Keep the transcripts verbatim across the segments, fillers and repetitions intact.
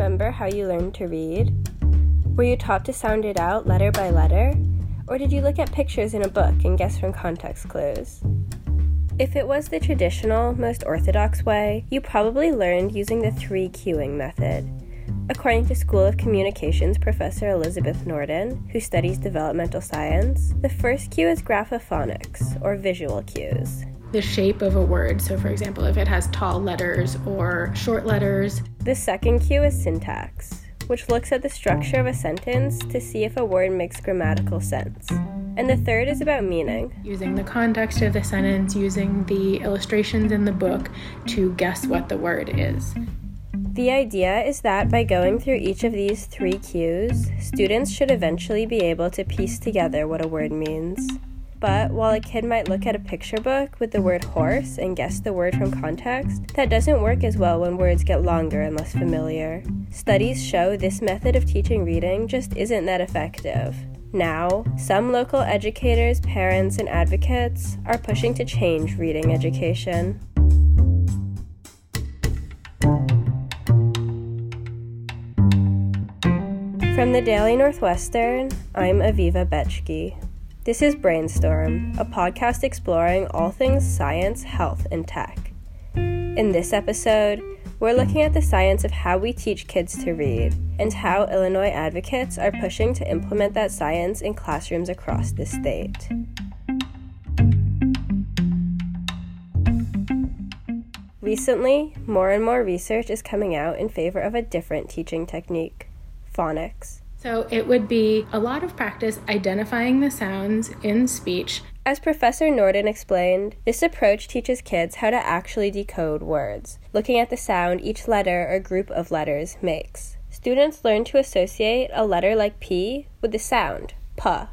remember how you learned to read? Were you taught to sound it out letter by letter? Or did you look at pictures in a book and guess from context clues? If it was the traditional, most orthodox way, you probably learned using the three cueing method. According to School of Communications professor Elizabeth Norden, who studies developmental science, the first cue is graphophonics, or visual cues. The shape of a word, so for example, if it has tall letters or short letters. The second cue is syntax, which looks at the structure of a sentence to see if a word makes grammatical sense. And the third is about meaning. Using the context of the sentence, using the illustrations in the book to guess what the word is. The idea is that by going through each of these three cues, students should eventually be able to piece together what a word means. But while a kid might look at a picture book with the word horse and guess the word from context, that doesn't work as well when words get longer and less familiar. Studies show this method of teaching reading just isn't that effective. Now, some local educators, parents, and advocates are pushing to change reading education. From the Daily Northwestern, I'm Aviva Bechke. This is Brainstorm, a podcast exploring all things science, health, and tech. In this episode, we're looking at the science of how we teach kids to read and how Illinois advocates are pushing to implement that science in classrooms across the state. Recently, more and more research is coming out in favor of a different teaching technique, phonics. So it would be a lot of practice identifying the sounds in speech. As Professor Norden explained, this approach teaches kids how to actually decode words, looking at the sound each letter or group of letters makes. Students learn to associate a letter like P with the sound, puh.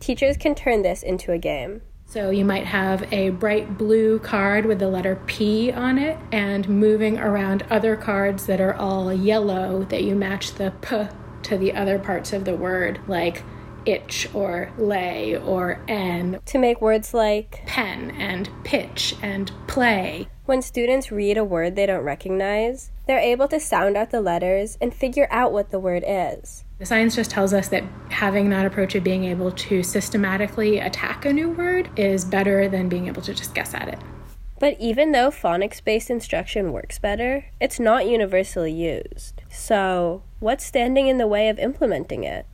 Teachers can turn this into a game. So you might have a bright blue card with the letter P on it and moving around other cards that are all yellow that you match the P to the other parts of the word, like itch or lay or en, to make words like pen and pitch and play. When students read a word they don't recognize, they're able to sound out the letters and figure out what the word is. The science just tells us that having that approach of being able to systematically attack a new word is better than being able to just guess at it. But even though phonics-based instruction works better, it's not universally used. So what's standing in the way of implementing it?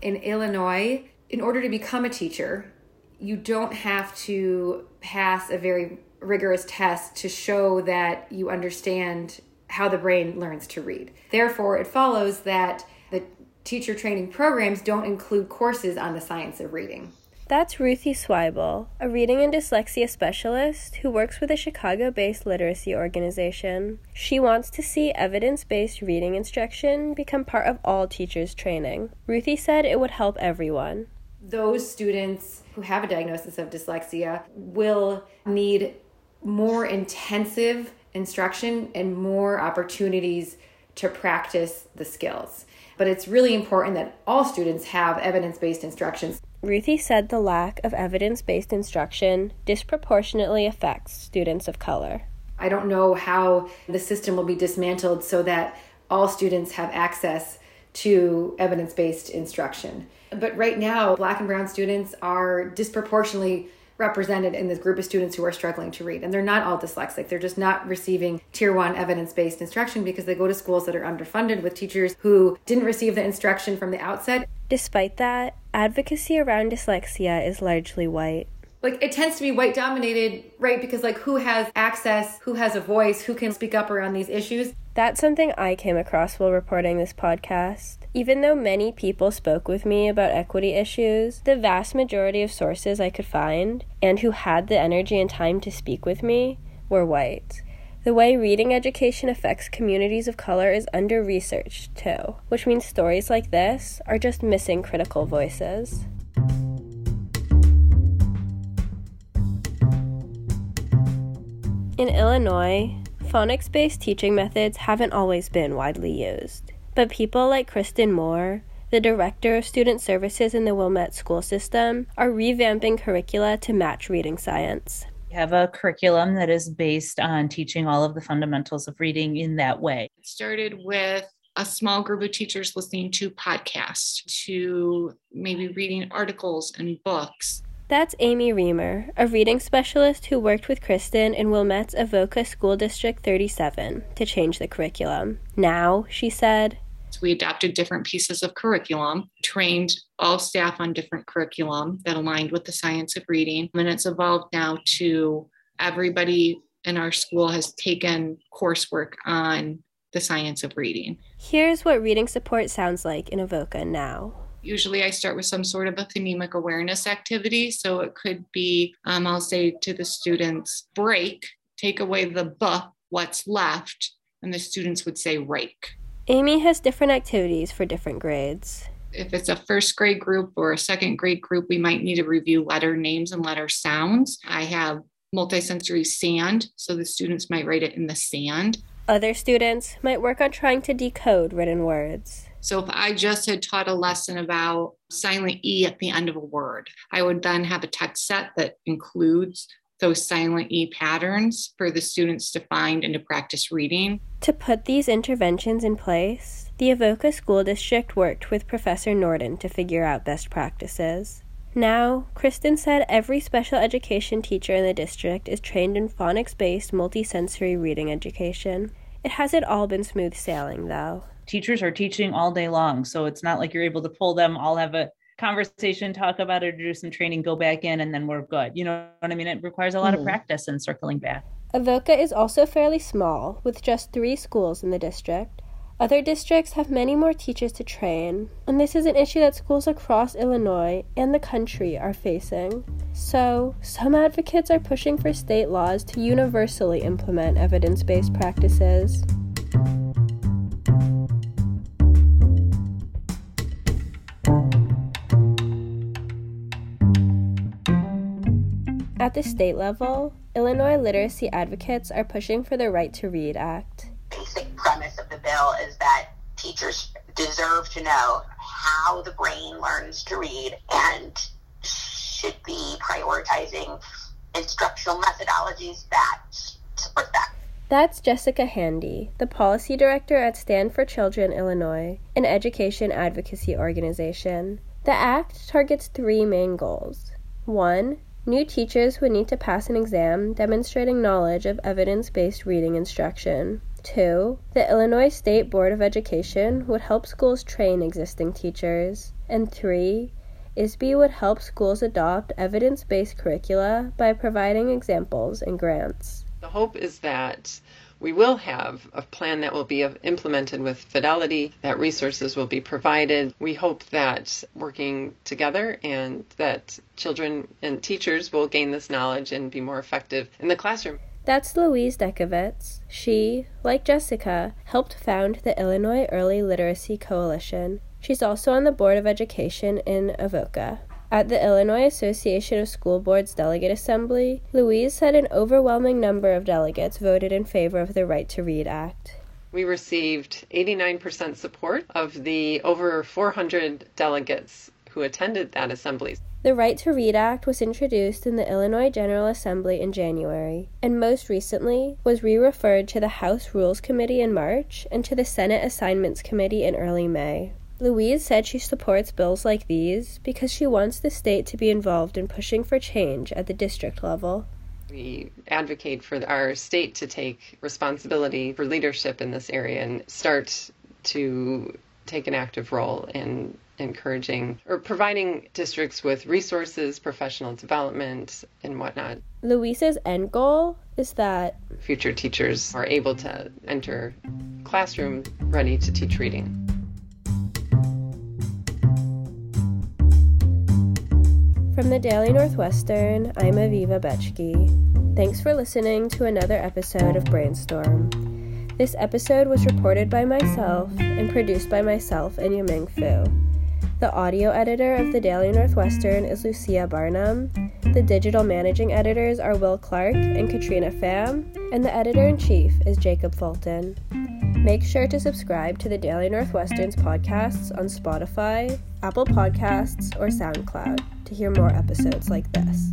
In Illinois, in order to become a teacher, you don't have to pass a very rigorous test to show that you understand how the brain learns to read. Therefore, it follows that the teacher training programs don't include courses on the science of reading. That's Ruthie Swibel, a reading and dyslexia specialist who works with a Chicago-based literacy organization. She wants to see evidence-based reading instruction become part of all teachers' training. Ruthie said it would help everyone. Those students who have a diagnosis of dyslexia will need more intensive instruction and more opportunities to practice the skills. But it's really important that all students have evidence-based instructions. Ruthie said the lack of evidence-based instruction disproportionately affects students of color. I don't know how the system will be dismantled so that all students have access to evidence-based instruction. But right now, Black and Brown students are disproportionately represented in this group of students who are struggling to read. And they're not all dyslexic. They're just not receiving tier one evidence-based instruction because they go to schools that are underfunded with teachers who didn't receive the instruction from the outset. Despite that, advocacy around dyslexia is largely white. Like, it tends to be white-dominated, right? Because, like, who has access, who has a voice, who can speak up around these issues? That's something I came across while reporting this podcast. Even though many people spoke with me about equity issues, the vast majority of sources I could find, and who had the energy and time to speak with me, were white. The way reading education affects communities of color is under-researched, too, which means stories like this are just missing critical voices. In Illinois, phonics-based teaching methods haven't always been widely used, but people like Kristen Moore, the director of student services in the Wilmette school system, are revamping curricula to match reading science. Have a curriculum that is based on teaching all of the fundamentals of reading in that way. It started with a small group of teachers listening to podcasts, to maybe reading articles and books. That's Amy Reamer, a reading specialist who worked with Kristen in Wilmette's Avoca School District thirty-seven to change the curriculum. Now, she said, we adopted different pieces of curriculum, trained all staff on different curriculum that aligned with the science of reading. And it's evolved now to everybody in our school has taken coursework on the science of reading. Here's what reading support sounds like in Avoca now. Usually I start with some sort of a phonemic awareness activity. So it could be, um, I'll say to the students, break, take away the b, what's left, and the students would say rake. Amy has different activities for different grades. If it's a first grade group or a second grade group, we might need to review letter names and letter sounds. I have multisensory sand, so the students might write it in the sand. Other students might work on trying to decode written words. So if I just had taught a lesson about silent E at the end of a word, I would then have a text set that includes those silent E patterns for the students to find and to practice reading. To put these interventions in place, the Avoca School District worked with Professor Norden to figure out best practices. Now, Kristen said every special education teacher in the district is trained in phonics-based multisensory reading education. It hasn't all been smooth sailing, though. Teachers are teaching all day long, so it's not like you're able to pull them all, have a conversation, talk about it, do some training, go back in, and then we're good. You know what I mean? It requires a lot mm-hmm. of practice and circling back. Avoca is also fairly small, with just three schools in the district. Other districts have many more teachers to train, and this is an issue that schools across Illinois and the country are facing. So, some advocates are pushing for state laws to universally implement evidence-based practices. At the state level, Illinois literacy advocates are pushing for the Right to Read Act. The basic premise of the bill is that teachers deserve to know how the brain learns to read and should be prioritizing instructional methodologies that support that. That's Jessica Handy, the policy director at Stand for Children Illinois, an education advocacy organization. The act targets three main goals. One, new teachers would need to pass an exam demonstrating knowledge of evidence-based reading instruction. Two, the Illinois State Board of Education would help schools train existing teachers. And three, I S B would help schools adopt evidence-based curricula by providing examples and grants. The hope is that we will have a plan that will be implemented with fidelity, that resources will be provided. We hope that working together and that children and teachers will gain this knowledge and be more effective in the classroom. That's Louise Dekovitz. She, like Jessica, helped found the Illinois Early Literacy Coalition. She's also on the Board of Education in Avoca. At the Illinois Association of School Boards Delegate Assembly, Louise said an overwhelming number of delegates voted in favor of the Right to Read Act. We received eighty-nine percent support of the over four hundred delegates who attended that assembly. The Right to Read Act was introduced in the Illinois General Assembly in January, and most recently was re-referred to the House Rules Committee in March and to the Senate Assignments Committee in early May. Louise said she supports bills like these because she wants the state to be involved in pushing for change at the district level. We advocate for our state to take responsibility for leadership in this area and start to take an active role in encouraging or providing districts with resources, professional development, and whatnot. Louise's end goal is that future teachers are able to enter classroom ready to teach reading. From the Daily Northwestern, I'm Aviva Bechke. Thanks for listening to another episode of Brainstorm. This episode was reported by myself and produced by myself and Yuming Fu. The audio editor of the Daily Northwestern is Lucia Barnum. The digital managing editors are Will Clark and Katrina Pham, and the editor-in-chief is Jacob Fulton. Make sure to subscribe to the Daily Northwestern's podcasts on Spotify, Apple Podcasts, or SoundCloud to hear more episodes like this.